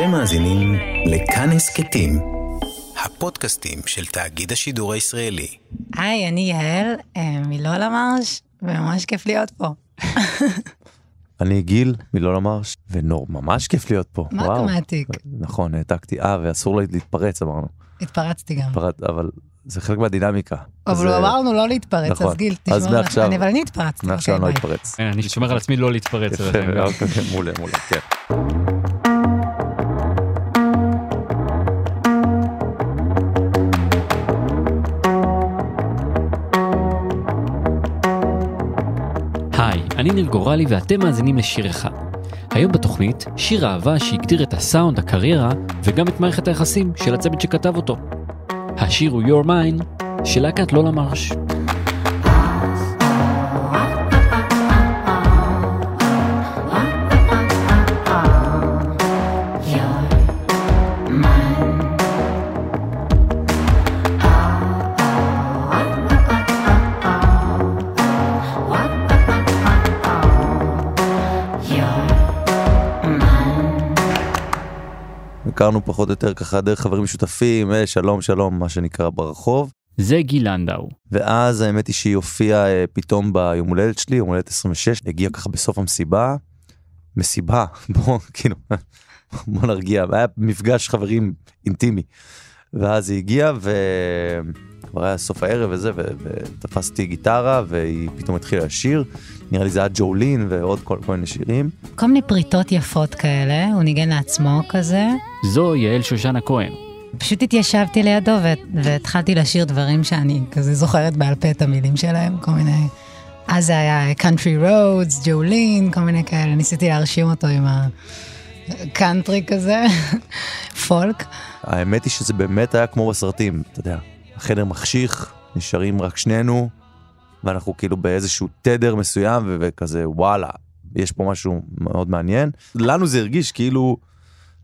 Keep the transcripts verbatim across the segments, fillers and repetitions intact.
אתם מאזינים לכאן הסקטים, הפודקאסטים של תאגיד השידור הישראלי. היי, אני יעל מילולמרש, וממש כיף להיות פה. אני גיל מילולמרש, ונור, ממש כיף להיות פה. מה אוטומטיק? נכון, העתקתי, אה, ואסור להתפרץ, אמרנו. התפרצתי גם. אבל זה חלק מהדינמיקה. אבל אמרנו לא להתפרץ, אז גיל, תשמור לך, אבל אני התפרצתי. מעכשיו לא להתפרץ. אני שומר על עצמי לא להתפרץ. מולה, מולה, כן. אני ניר גורלי ואתם מאזינים לשיר אחד. היום בתוכנית, שיר אהבה שהגדיר את הסאונד, הקריירה וגם את מערכת היחסים של הצוות שכתב אותו. השיר הוא Your Mind של להקת מילולמרש. הכרנו פחות או יותר ככה דרך חברים משותפים, שלום שלום, מה שנקרא ברחוב. זה גיל אנדאו. ואז האמת היא שהיא הופיעה פתאום ביום הולדת שלי, יום הולדת עשרים ושש, הגיעה ככה בסוף המסיבה, מסיבה, בוא, כאילו, בוא נרגיע, היה מפגש חברים אינטימי. ואז היא הגיעה, וכבר היה סוף הערב וזה, ותפסתי גיטרה, והיא פתאום התחילה לשיר, נראה לי זה היה ג'ולין ועוד כל, כל מיני שירים. כל מיני פריטות יפות כאלה, הוא ניגן לעצמו כזה. זו יעל שושנה כהן. פשוט התיישבתי לידו והתחלתי לשיר דברים שאני כזה זוכרת בעל פה את המילים שלהם, כל מיני... אז זה היה country roads, ג'ולין, כל מיני כאלה. ניסיתי להרשים אותו עם הקאנטרי כזה, פולק. האמת היא שזה באמת היה כמו בסרטים, אתה יודע. החדר מחשיך, נשארים רק שנינו, ואנחנו כאילו באיזשהו תדר מסוים, וכזה וואלה, יש פה משהו מאוד מעניין. לנו זה הרגיש כאילו,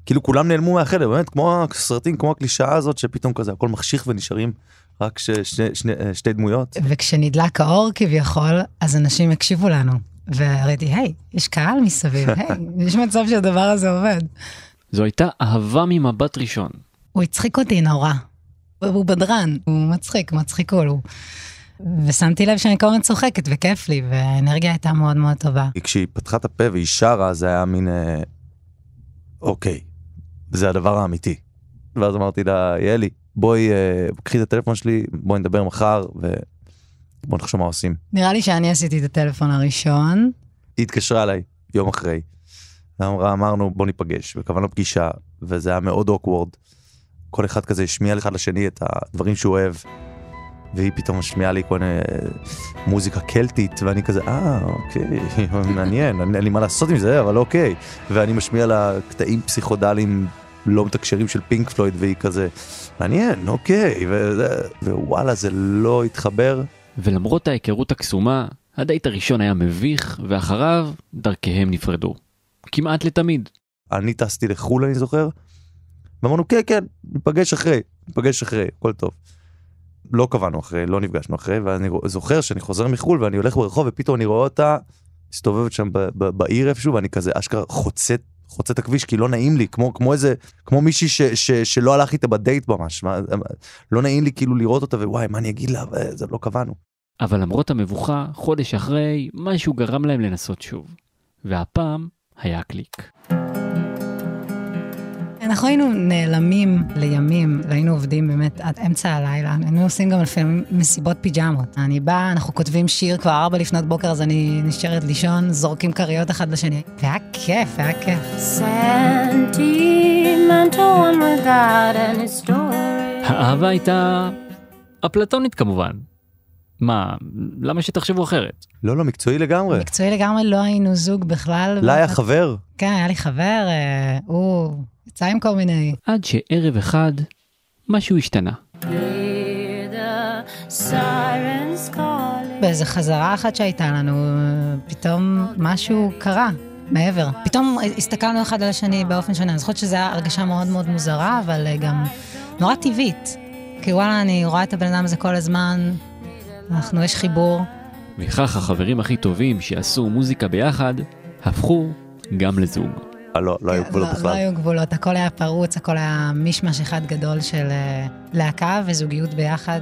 כאילו כולם נעלמו מהחדר, באמת כמו הסרטים, כמו הקלישאה הזאת, שפתאום כזה הכל מחשיך ונשארים רק ש, שני, שני, שתי דמויות. וכשנדלק האור כביכול, אז אנשים הקשיבו לנו, וראיתי, היי, יש קהל מסביב, היי, יש מצב שהדבר הזה עובד. זו הייתה אהבה ממבט ראשון. הוא הצחיק אותי נורא, הוא בדרן, הוא מצחיק, מצחיק הוא. ושמתי לב שאני כל מיני צוחקת וכיף לי, והאנרגיה הייתה מאוד מאוד טובה. כשהיא פתחה את הפה והיא שרה, זה היה מין, אה, אוקיי, זה הדבר האמיתי. ואז אמרתי לה, יאלי, בואי, אה, קחי את הטלפון שלי, בואי נדבר מחר, ובואי נחשוב מה עושים. נראה לי שאני עשיתי את הטלפון הראשון. היא התקשרה אליי יום אחרי, ואמרה, אמרנו, בוא ניפגש, וקבענו פגישה, וזה היה מאוד אוקוורד. כל אחד כזה השמיע לאחד לשני את הדברים שהוא אוהב. והיא פתאום משמיעה לי כל מיני מוזיקה קלטית, ואני כזה, אה, אוקיי, מעניין, אין לי מה לעשות עם זה, אבל אוקיי. ואני משמיע לה קטעים פסיכודליים לא מתקשרים של פינק פלויד, והיא כזה, מעניין, אוקיי, ווואלה, זה לא התחבר. ולמרות ההיכרות הקסומה, הדייט הראשון היה מביך, ואחריו דרכיהם נפרדו. כמעט לתמיד. אני טסתי לחול, אני זוכר, ואמרנו, כן, כן, ניפגש אחרי, ניפגש אחרי, הכל טוב. לא קבענו אחרי, לא נפגשנו אחרי, ואני זוכר שאני חוזר מחול, ואני הולך ברחוב, ופתאום אני רואה אותה, מסתובבת שם בעיר איפשהו, ואני כזה אשכרה חוצה, חוצה את הכביש, כי לא נעים לי, כמו, כמו איזה, כמו מישהי ש, ש, שלא הלך איתה בדייט ממש, לא נעים לי כאילו לראות אותה, ווואי, מה אני אגיד לה, זה לא קבענו. אבל למרות המבוכה, חודש אחרי, משהו גרם להם לנסות שוב. והפעם היה קליק. אנחנו היינו נעלמים לימים, והיינו עובדים באמת עד אמצע הלילה, היינו עושים גם לפעמים מסיבות פיג'מות. אני באה, אנחנו כותבים שיר כבר ארבע לפנות בוקר, אז אני נשארת לישון, זורקים קריות אחד לשני. והיה כיף, והיה כיף. האהבה הייתה אפלטונית כמובן. מה, למה שתחשבו אחרת? לא, לא, מקצועי לגמרי. מקצועי לגמרי לא היינו זוג בכלל. לא היה חבר. כן, היה לי חבר, הוא... יצא עם כל מיני. עד שערב אחד, משהו השתנה. באיזו חזרה אחת שהייתה לנו, פתאום משהו קרה, מעבר. פתאום הסתכלנו אחד על השני באופן שונה. אני זוכרת שזו הייתה הרגשה מאוד מאוד מוזרה, אבל גם נורא טבעית. כי וואלה, אני רואה את הבן אדם הזה כל הזמן, אנחנו, יש חיבור. וכך החברים הכי טובים שעשו מוזיקה ביחד, הפכו גם לזוג. לא, לא היו גבולות בכלל. לא היו גבולות, הכל היה פרוץ, הכל היה משמש אחד גדול של להקה וזוגיות ביחד.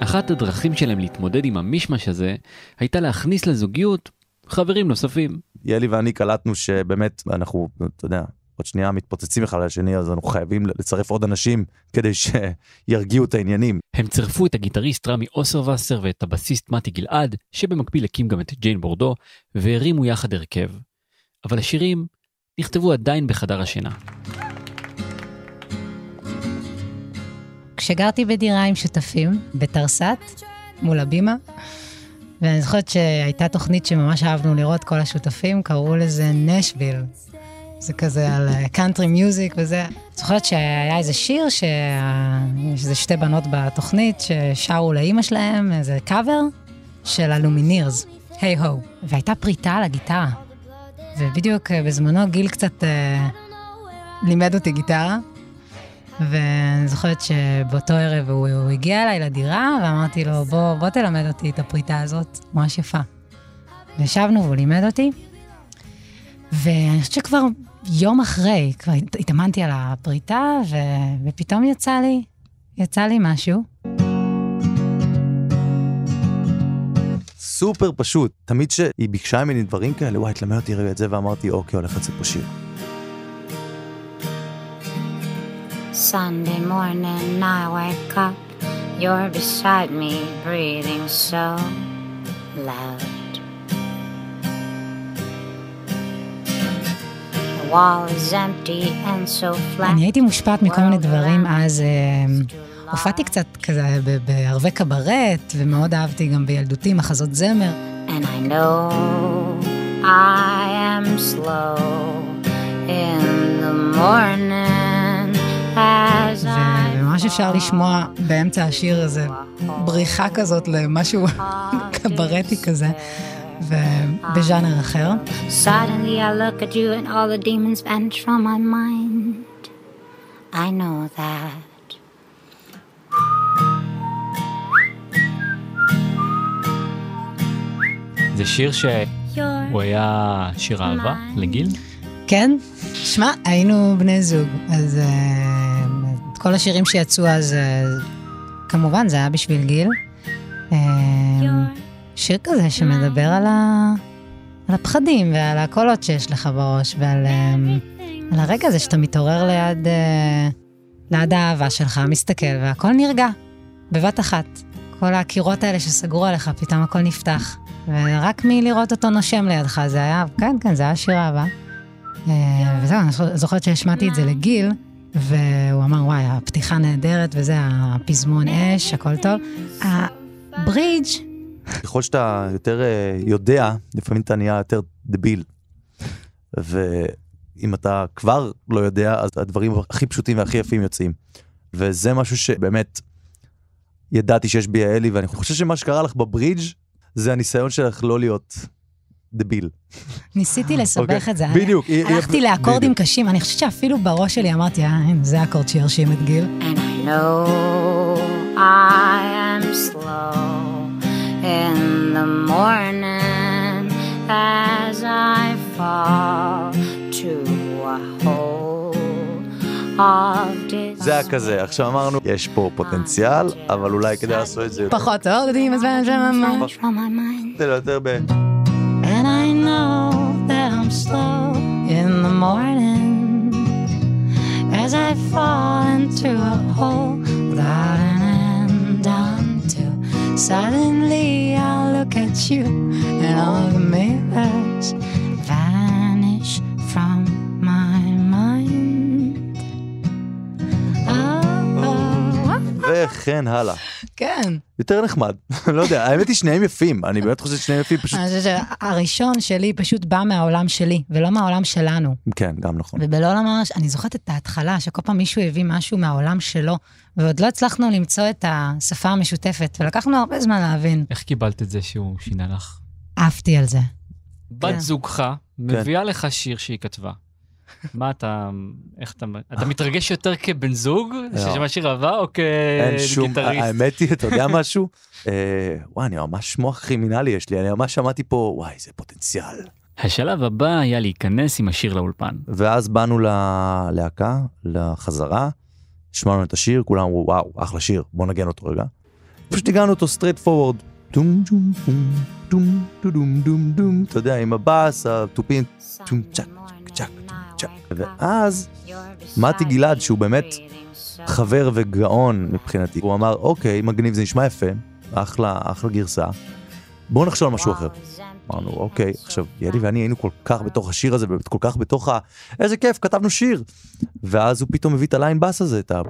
אחת הדרכים שלהם להתמודד עם המשמש הזה, הייתה להכניס לזוגיות חברים נוספים. יאלי ואני קלטנו שבאמת אנחנו, אתה יודע, עוד שנייה מתפוצצים אחד לשני, אז אנחנו חייבים לצרף עוד אנשים כדי שירגיעו את העניינים. הם צרפו את הגיטריסט רמי אושר וסר ואת הבסיסט מתי גלעד, שבמקביל הקים גם את ג'יין בורדו, והרימו יחד הרכב. אבל השירים נכתבו עדיין בחדר השינה. כשגרתי בדירה עם שותפים, בתרסת, מול הבימה, ואני זוכרת שהייתה תוכנית שממש אהבנו לראות כל השותפים, קראו לזה נשביל. זה כזה על קאנטרי מיוזיק וזה. זוכרת שהיה איזה שיר, שזה שתי בנות בתוכנית, ששרו לאימא שלהם, איזה קאבר של אלומינירס, היי הו. והייתה פריטה על הגיטרה. ובדיוק בזמנו גיל קצת לימד אותי גיטרה, ואני זוכרת שבאותו ערב הוא, הוא הגיע אליי לדירה, ואמרתי לו, בוא, בוא תלמד אותי את הפריטה הזאת, ממש יפה. וישבנו והוא לימד אותי, ואני חושבת שכבר יום אחרי, כבר התאמנתי על הפריטה, ו... ופתאום יצא לי, יצא לי משהו. סופר פשוט, תמיד שהיא ביקשה ממני דברים כאלה, וואי, תלמד אותי רגע את זה, ואמרתי, אוקיי, הולך לצאת פה שיר. Sunday morning I wake up, you're beside me breathing so loud. The wall is empty and so flat. אני הייתי מושפעת מכל מיני דברים, אז הופעתי קצת כזה בערבי קברט, ומאוד אהבתי גם בילדותי מחזות זמר. And I know I am slow in the morning. וממש אפשר לשמוע באמצע השיר הזה בריחה כזאת למשהו קברטי כזה ובז'אנר אחר. Suddenly I look at you and all the demons vanish from my mind. I know that. זה שיר שהוא היה שיר אהבה לגיל? כן, שמע, היינו בני זוג, אז uh, כל השירים שיצאו אז, uh, כמובן זה היה בשביל גיל, uh, שיר כזה שמדבר על, ה, על הפחדים ועל הקולות שיש לך בראש, ועל um, על הרגע הזה שאתה מתעורר ליד, uh, ליד האהבה שלך, מסתכל, והכל נרגע, בבת אחת, כל הקירות האלה שסגרו עליך, פתאום הכל נפתח, ורק מלראות אותו נושם לידך, זה היה, כן, כן, זה היה שיר אהבה. וזהו, אני זוכרת שהשמעתי את זה לגיל, והוא אמר, וואי, הפתיחה נהדרת, וזה הפזמון אש, הכל טוב. הברידג' ככל שאתה יותר יודע, לפעמים אתה נהיה יותר דביל. ואם אתה כבר לא יודע, אז הדברים הכי פשוטים והכי יפים יוצאים. וזה משהו שבאמת ידעתי שיש בי יעלי, ואני חושב שמה שקרה לך בברידג' זה הניסיון שלך לא להיות... דביל. ניסיתי לסבך את זה. בדיוק. הלכתי לאקורדים קשים, אני חושבת שאפילו בראש שלי אמרתי, זה האקורד שירשים את גיל. And I know I am slow in the morning as I fall to a hole of this. זה היה כזה, עכשיו אמרנו, יש פה פוטנציאל, אבל אולי כדי לעשות את זה. פחות טוב, יודעים, אז זה לא יותר ב... slow in the morning as I fall into a hole without an end until suddenly I look at you and all the mirrors vanish from my mind. וכן הלאה. כן. יותר נחמד, לא יודע, האמת היא שניהם יפים, אני באמת חושבת שניהם יפים פשוט. אני חושבת שהראשון שלי פשוט בא מהעולם שלי, ולא מהעולם שלנו. כן, גם נכון. ובלולמר, אני זוכרת את ההתחלה, שכל פעם מישהו הביא משהו מהעולם שלו, ועוד לא הצלחנו למצוא את השפה המשותפת, ולקחנו הרבה זמן להבין. איך קיבלת את זה שהוא שינה לך? אהבתי על זה. בת זוגך מביאה לך שיר שהיא כתבה. מה אתה, איך אתה, אתה מתרגש יותר כבן זוג, ששמע שיר אהבה, או כגיטריסט? האמת היא, אתה יודע משהו? וואי, אני ממש מוח קרימינלי יש לי, אני ממש שמעתי פה, וואי, זה פוטנציאל. השלב הבא היה להיכנס עם השיר לאולפן. ואז באנו ללהקה, לחזרה, שמענו את השיר, כולם אמרו, וואו, אחלה שיר, בוא נגן אותו רגע. פשוט הגענו אותו סטרייט פורוורד, טום טום טום טום טום טום טום, אתה יודע, עם הבאס, הטופים, טום צ'ק צ'ק צ'ק. ואז מתי גלעד, שהוא באמת חבר וגאון מבחינתי, הוא אמר, אוקיי, מגניב, זה נשמע יפה, אחלה, אחלה גרסה, בואו נחשוב על משהו אחר. אמרנו, אוקיי, עכשיו, יאלי ואני היינו כל כך בתוך השיר הזה, כל כך בתוך ה... איזה כיף, כתבנו שיר. ואז הוא פתאום הביא את הליין בס הזה, את ה...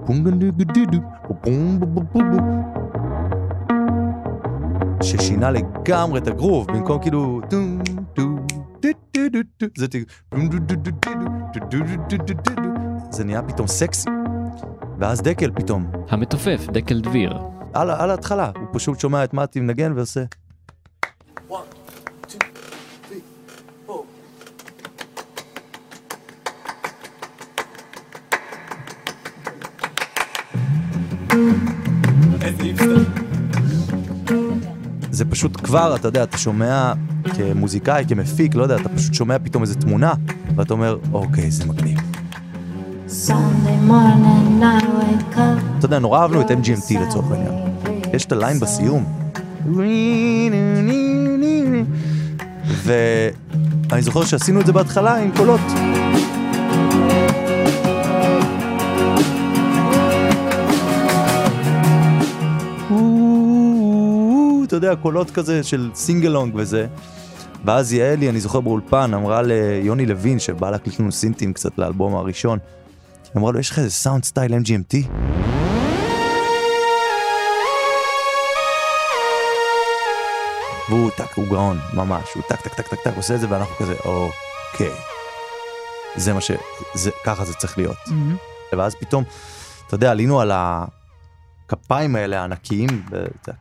ששינה לגמרי את הגרוב, במקום כאילו... זה נהיה פתאום סקסי. ואז דקל פתאום. המתופף, דקל דביר. על ההתחלה, הוא פשוט שומע את מתי מנגן ועושה... זה פשוט כבר, אתה יודע, אתה שומע כמוזיקאי, כמפיק, לא יודע, אתה פשוט שומע פתאום איזו תמונה, ואתה אומר, אוקיי, זה מגניב. אתה יודע, נורא אהבנו את M G M T לצורך העניין. יש את הליין בסיום. ואני זוכר שעשינו את זה בהתחלה עם קולות. אתה יודע, קולות כזה של סינגלונג וזה. ואז יעלי, אני זוכר באולפן, אמרה ליוני לוין, שבא להקליט לנו סינטים קצת לאלבום הראשון, אמרה לו, יש לך איזה סאונד סטייל M G M T? והוא טק, הוא גאון, ממש, הוא טק, טק, טק, טק, טק, עושה את זה, ואנחנו כזה, אוקיי. זה מה ש... זה, ככה זה צריך להיות. Mm-hmm. ואז פתאום, אתה יודע, עלינו על הכפיים האלה הענקיים, ואתה...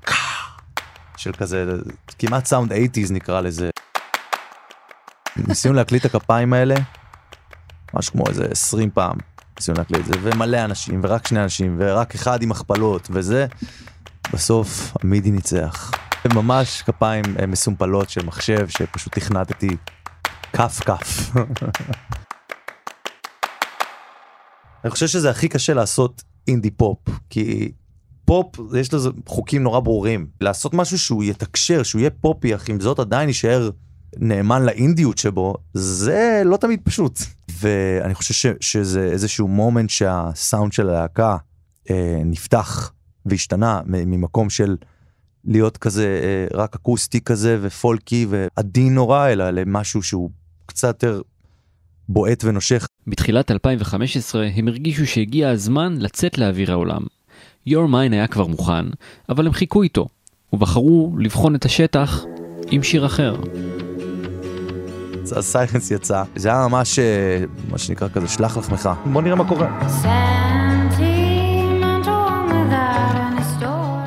של כזה, כמעט סאונד שמונים נקרא לזה. ניסינו להקליט את הכפיים האלה, משהו כמו איזה עשרים פעם, ניסינו להקליט את זה, ומלא אנשים, ורק שני אנשים, ורק אחד עם הכפלות, וזה, בסוף, המידי ניצח. ממש כפיים מסומפלות של מחשב, שפשוט תכנתתי כף כף. אני חושב שזה הכי קשה לעשות אינדי פופ, כי... פופ, יש לזה חוקים נורא ברורים. לעשות משהו שהוא יתקשר, שהוא יהיה פופי, אך אם זאת עדיין יישאר נאמן לאינדיות שבו, זה לא תמיד פשוט. ואני חושב ש- שזה איזשהו מומנט שהסאונד של הלהקה אה, נפתח והשתנה ממקום של להיות כזה אה, רק אקוסטי כזה ופולקי ועדין נורא, אלא למשהו שהוא קצת יותר בועט ונושך. בתחילת אלפיים וחמש עשרה הם הרגישו שהגיע הזמן לצאת לאוויר העולם. Your Mind היה כבר מוכן, אבל הם חיכו איתו, ובחרו לבחון את השטח עם שיר אחר. הסייכנס יצא, זה היה ממש, מה שנקרא כזה, שלח לחמך. בוא נראה מה קורה.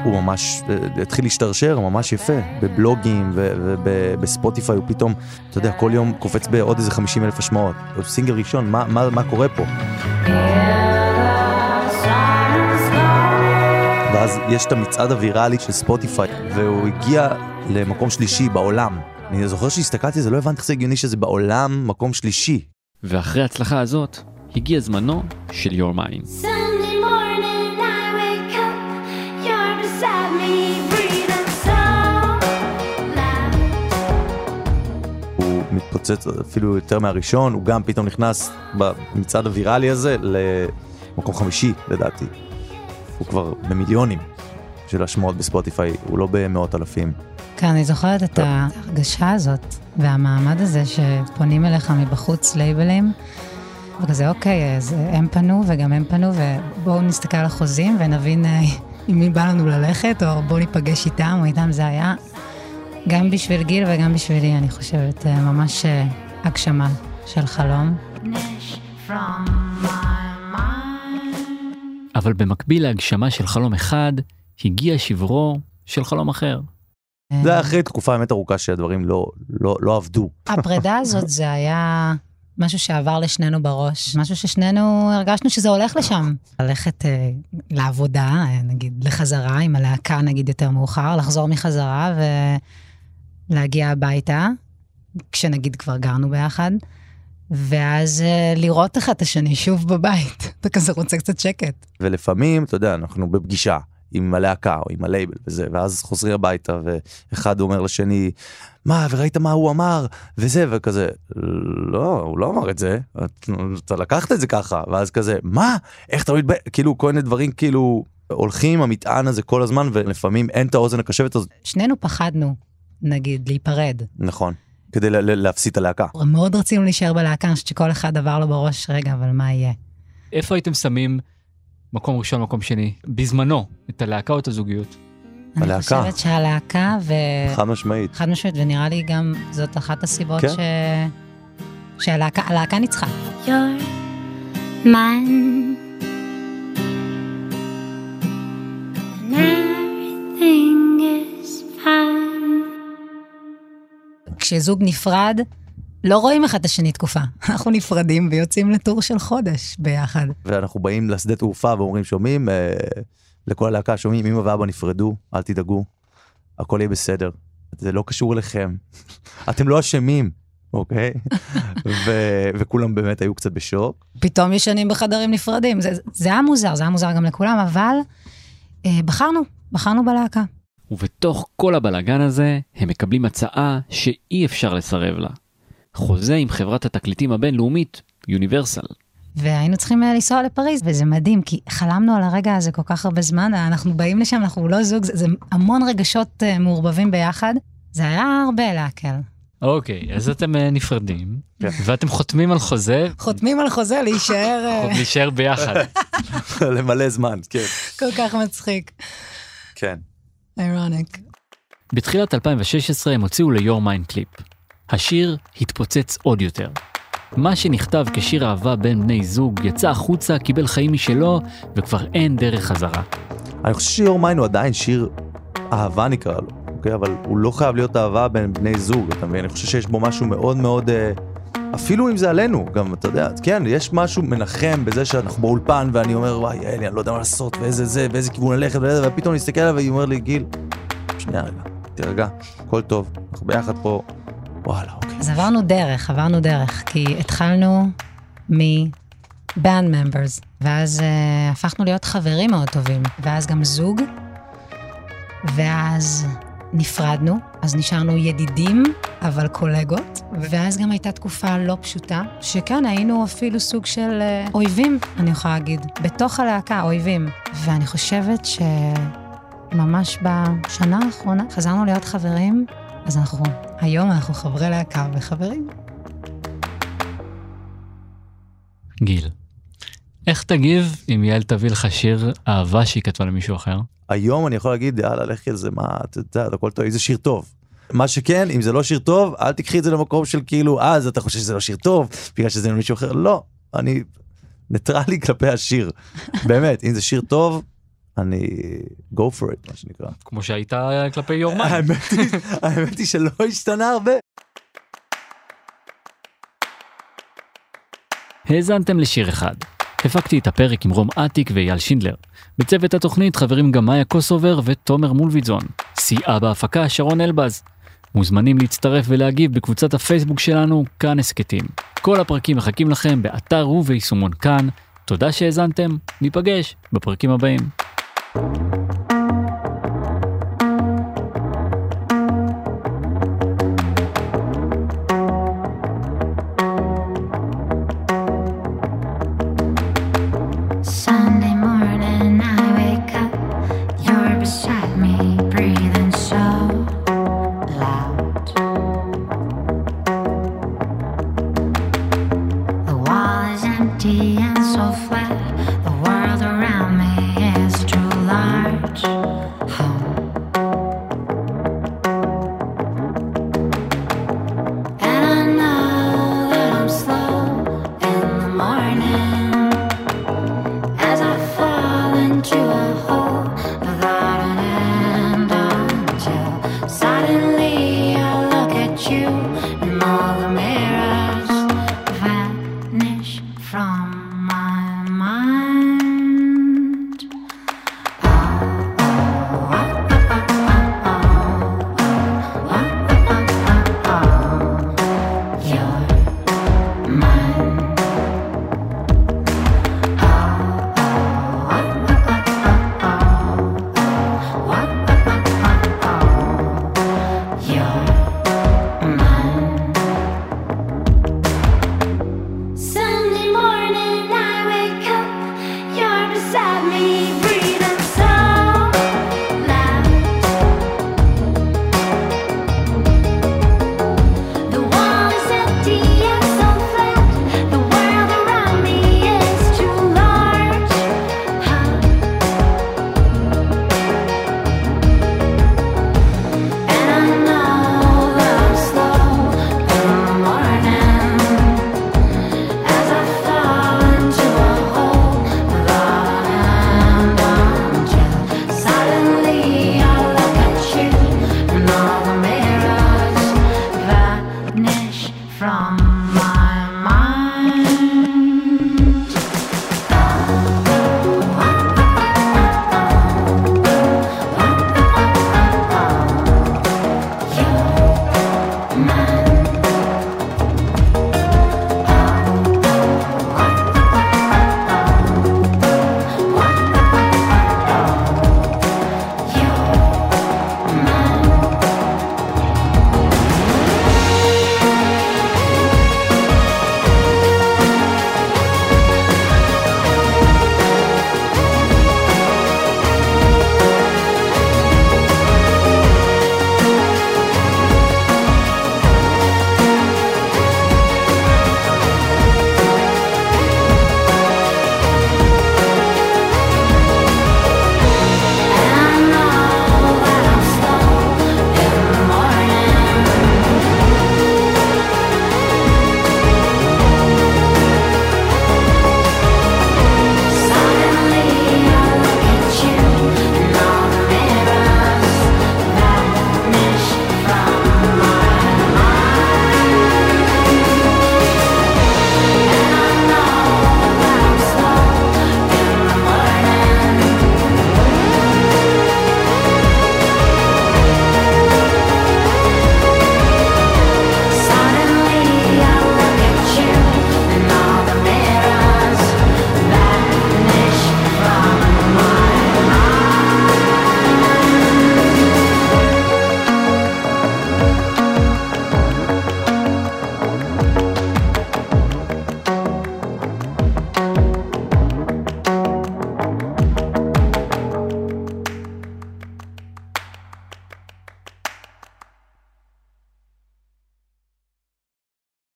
הוא ממש התחיל להשתרשר, ממש יפה, בבלוגים ובספוטיפיי, הוא פתאום, אתה יודע, כל יום קופץ בעוד איזה חמישים אלף השמעות. סינגל ראשון, מה קורה פה? ואז יש את המצעד הוויראלי של ספוטיפיי, והוא הגיע למקום שלישי בעולם. אני זוכר שהסתכלתי, זה לא הבנתי שזה הגיוני שזה בעולם מקום שלישי. ואחרי ההצלחה הזאת, הגיע זמנו של Your Mind. הוא מתפוצץ אפילו יותר מהראשון, הוא גם פתאום נכנס במצעד הוויראלי הזה למקום חמישי, לדעתי. הוא כבר במיליונים של השמועות בספוטיפיי, הוא לא במאות אלפים. כן, אני זוכרת את ההרגשה הזאת, והמעמד הזה שפונים אליך מבחוץ לייבלים, וכזה אוקיי, אז הם פנו וגם הם פנו, ובואו נסתכל על החוזים ונבין עם מי בא לנו ללכת, או בואו ניפגש איתם, או איתם זה היה גם בשביל גיל וגם בשבילי, אני חושבת, ממש הגשמה של חלום. אבל במקביל להגשמה של חלום אחד, הגיע שברו של חלום אחר. זה היה אחרי תקופה באמת ארוכה שהדברים לא, לא, לא עבדו. הפרידה הזאת זה היה משהו שעבר לשנינו בראש, משהו ששנינו הרגשנו שזה הולך לשם. ללכת אה, לעבודה, נגיד לחזרה, עם הלהקה נגיד יותר מאוחר, לחזור מחזרה ולהגיע הביתה, כשנגיד כבר גרנו ביחד, ואז לראות אחד את השני שוב בבית, אתה כזה רוצה קצת שקט. ולפעמים, אתה יודע, אנחנו בפגישה, עם הלהקה או עם הלייבל וזה, ואז חוזרי הביתה, ואחד אומר לשני, מה, וראית מה הוא אמר, וזה, וכזה, לא, הוא לא אמר את זה, אתה, אתה לקחת את זה ככה, ואז כזה, מה, איך אתה לא מתבא, כאילו, כל מיני דברים, כאילו, הולכים המטען הזה כל הזמן, ולפעמים אין את האוזן הקשבת הזאת. שנינו פחדנו, נגיד, להיפרד. נכון, כדי לה, להפסיד את הלהקה. מאוד רצינו להישאר בלהקה, שכל אחד עבר לו בראש, רגע, אבל מה יהיה? איפה הייתם שמים מקום ראשון, מקום שני, בזמנו, את הלהקה או את הזוגיות? אני חושבת שהלהקה ו... חד משמעית. חד משמעית, ונראה לי גם זאת אחת הסיבות ש... שהלהקה, הלהקה ניצחה. You're mine and everything is fine. כשזוג נפרד, לא רואים אחד השני תקופה. אנחנו נפרדים ויוצאים לטור של חודש ביחד. ואנחנו באים לשדה תעופה ואומרים, שומעים, אה, לכל הלהקה, שומעים, אמא ואבא נפרדו, אל תדאגו, הכל יהיה בסדר. זה לא קשור אליכם. אתם לא אשמים, אוקיי? ו- וכולם באמת היו קצת בשוק. פתאום ישנים בחדרים נפרדים. זה, זה היה מוזר, זה היה מוזר גם לכולם, אבל אה, בחרנו, בחרנו בלהקה. ובתוך כל הבלגן הזה, הם מקבלים הצעה שאי אפשר לסרב לה. חוזה עם חברת התקליטים הבינלאומית, יוניברסל. והיינו צריכים לנסוע לפריז, וזה מדהים, כי חלמנו על הרגע הזה כל כך הרבה זמן, אנחנו באים לשם, אנחנו לא זוג, זה המון רגשות מעורבבים ביחד, זה היה הרבה להקל. אוקיי, אז אתם נפרדים, ואתם חותמים על חוזה. חותמים על חוזה, להישאר... להישאר ביחד. למלא זמן, כן. כל כך מצחיק. כן. אירוניק. בתחילת אלפיים ושש עשרה הם הוציאו ל-Your Mind קליפ. השיר התפוצץ עוד יותר. מה שנכתב כשיר אהבה בין בני זוג יצא החוצה, קיבל חיים משלו, וכבר אין דרך חזרה. אני חושב שיר מיין הוא עדיין שיר אהבה נקרא לו, אוקיי? אבל הוא לא חייב להיות אהבה בין בני זוג, אתה מבין? אני חושב שיש בו משהו מאוד מאוד, אפילו אם זה עלינו, גם אתה יודע, כן, יש משהו מנחם בזה שאנחנו באולפן, ואני אומר, וואי, יאלי, אני לא יודע מה לעשות, ואיזה זה, ואיזה כיוון ללכת, ופתאום נסתכל עליו, והיא אומר לי, גיל, שנייה רגע, תרגע, הכל טוב, אנחנו ביחד פה. וואלה, אוקיי. אז עברנו דרך, עברנו דרך, כי התחלנו מבאנד ממברס, ואז uh, הפכנו להיות חברים מאוד טובים, ואז גם זוג, ואז נפרדנו, אז נשארנו ידידים, אבל קולגות, ואז גם הייתה תקופה לא פשוטה, שכאן היינו אפילו סוג של uh, אויבים, אני יכולה להגיד, בתוך הלהקה, אויבים, ואני חושבת שממש בשנה האחרונה חזרנו להיות חברים, אז אנחנו, היום אנחנו חברי להקה וחברים. גיל, איך תגיב אם יעל תביא לך שיר אהבה שהיא כתבה למישהו אחר? היום אני יכול להגיד, יאללה, לך אל זה, מה, אתה יודע, הכל טוב, איזה שיר טוב. מה שכן, אם זה לא שיר טוב, אל תקחי את זה למקום של כאילו, אז אתה חושב שזה לא שיר טוב, בגלל שזה מישהו אחר. לא, אני ניטרלי כלפי השיר. באמת, אם זה שיר טוב, אני go for it, מה שנקרא. כמו שהייתה כלפי יורמן. האמת היא שלא השתנה הרבה. האזנתם לשיר אחד. הפקתי את הפרק עם רום עתיק ואייל שינדלר. בצוות התוכנית חברים גם מאיה קוסובר ותומר מולביזון. סייעה בהפקה שרון אלבז. מוזמנים להצטרף ולהגיב בקבוצת הפייסבוק שלנו, כאן הסקטים. כל הפרקים מחכים לכם באתר וביישומון כאן. תודה שהאזנתם, ניפגש בפרקים הבאים. Sunday morning I wake up, you're beside me, breathing so loud. The wall is empty and so flat.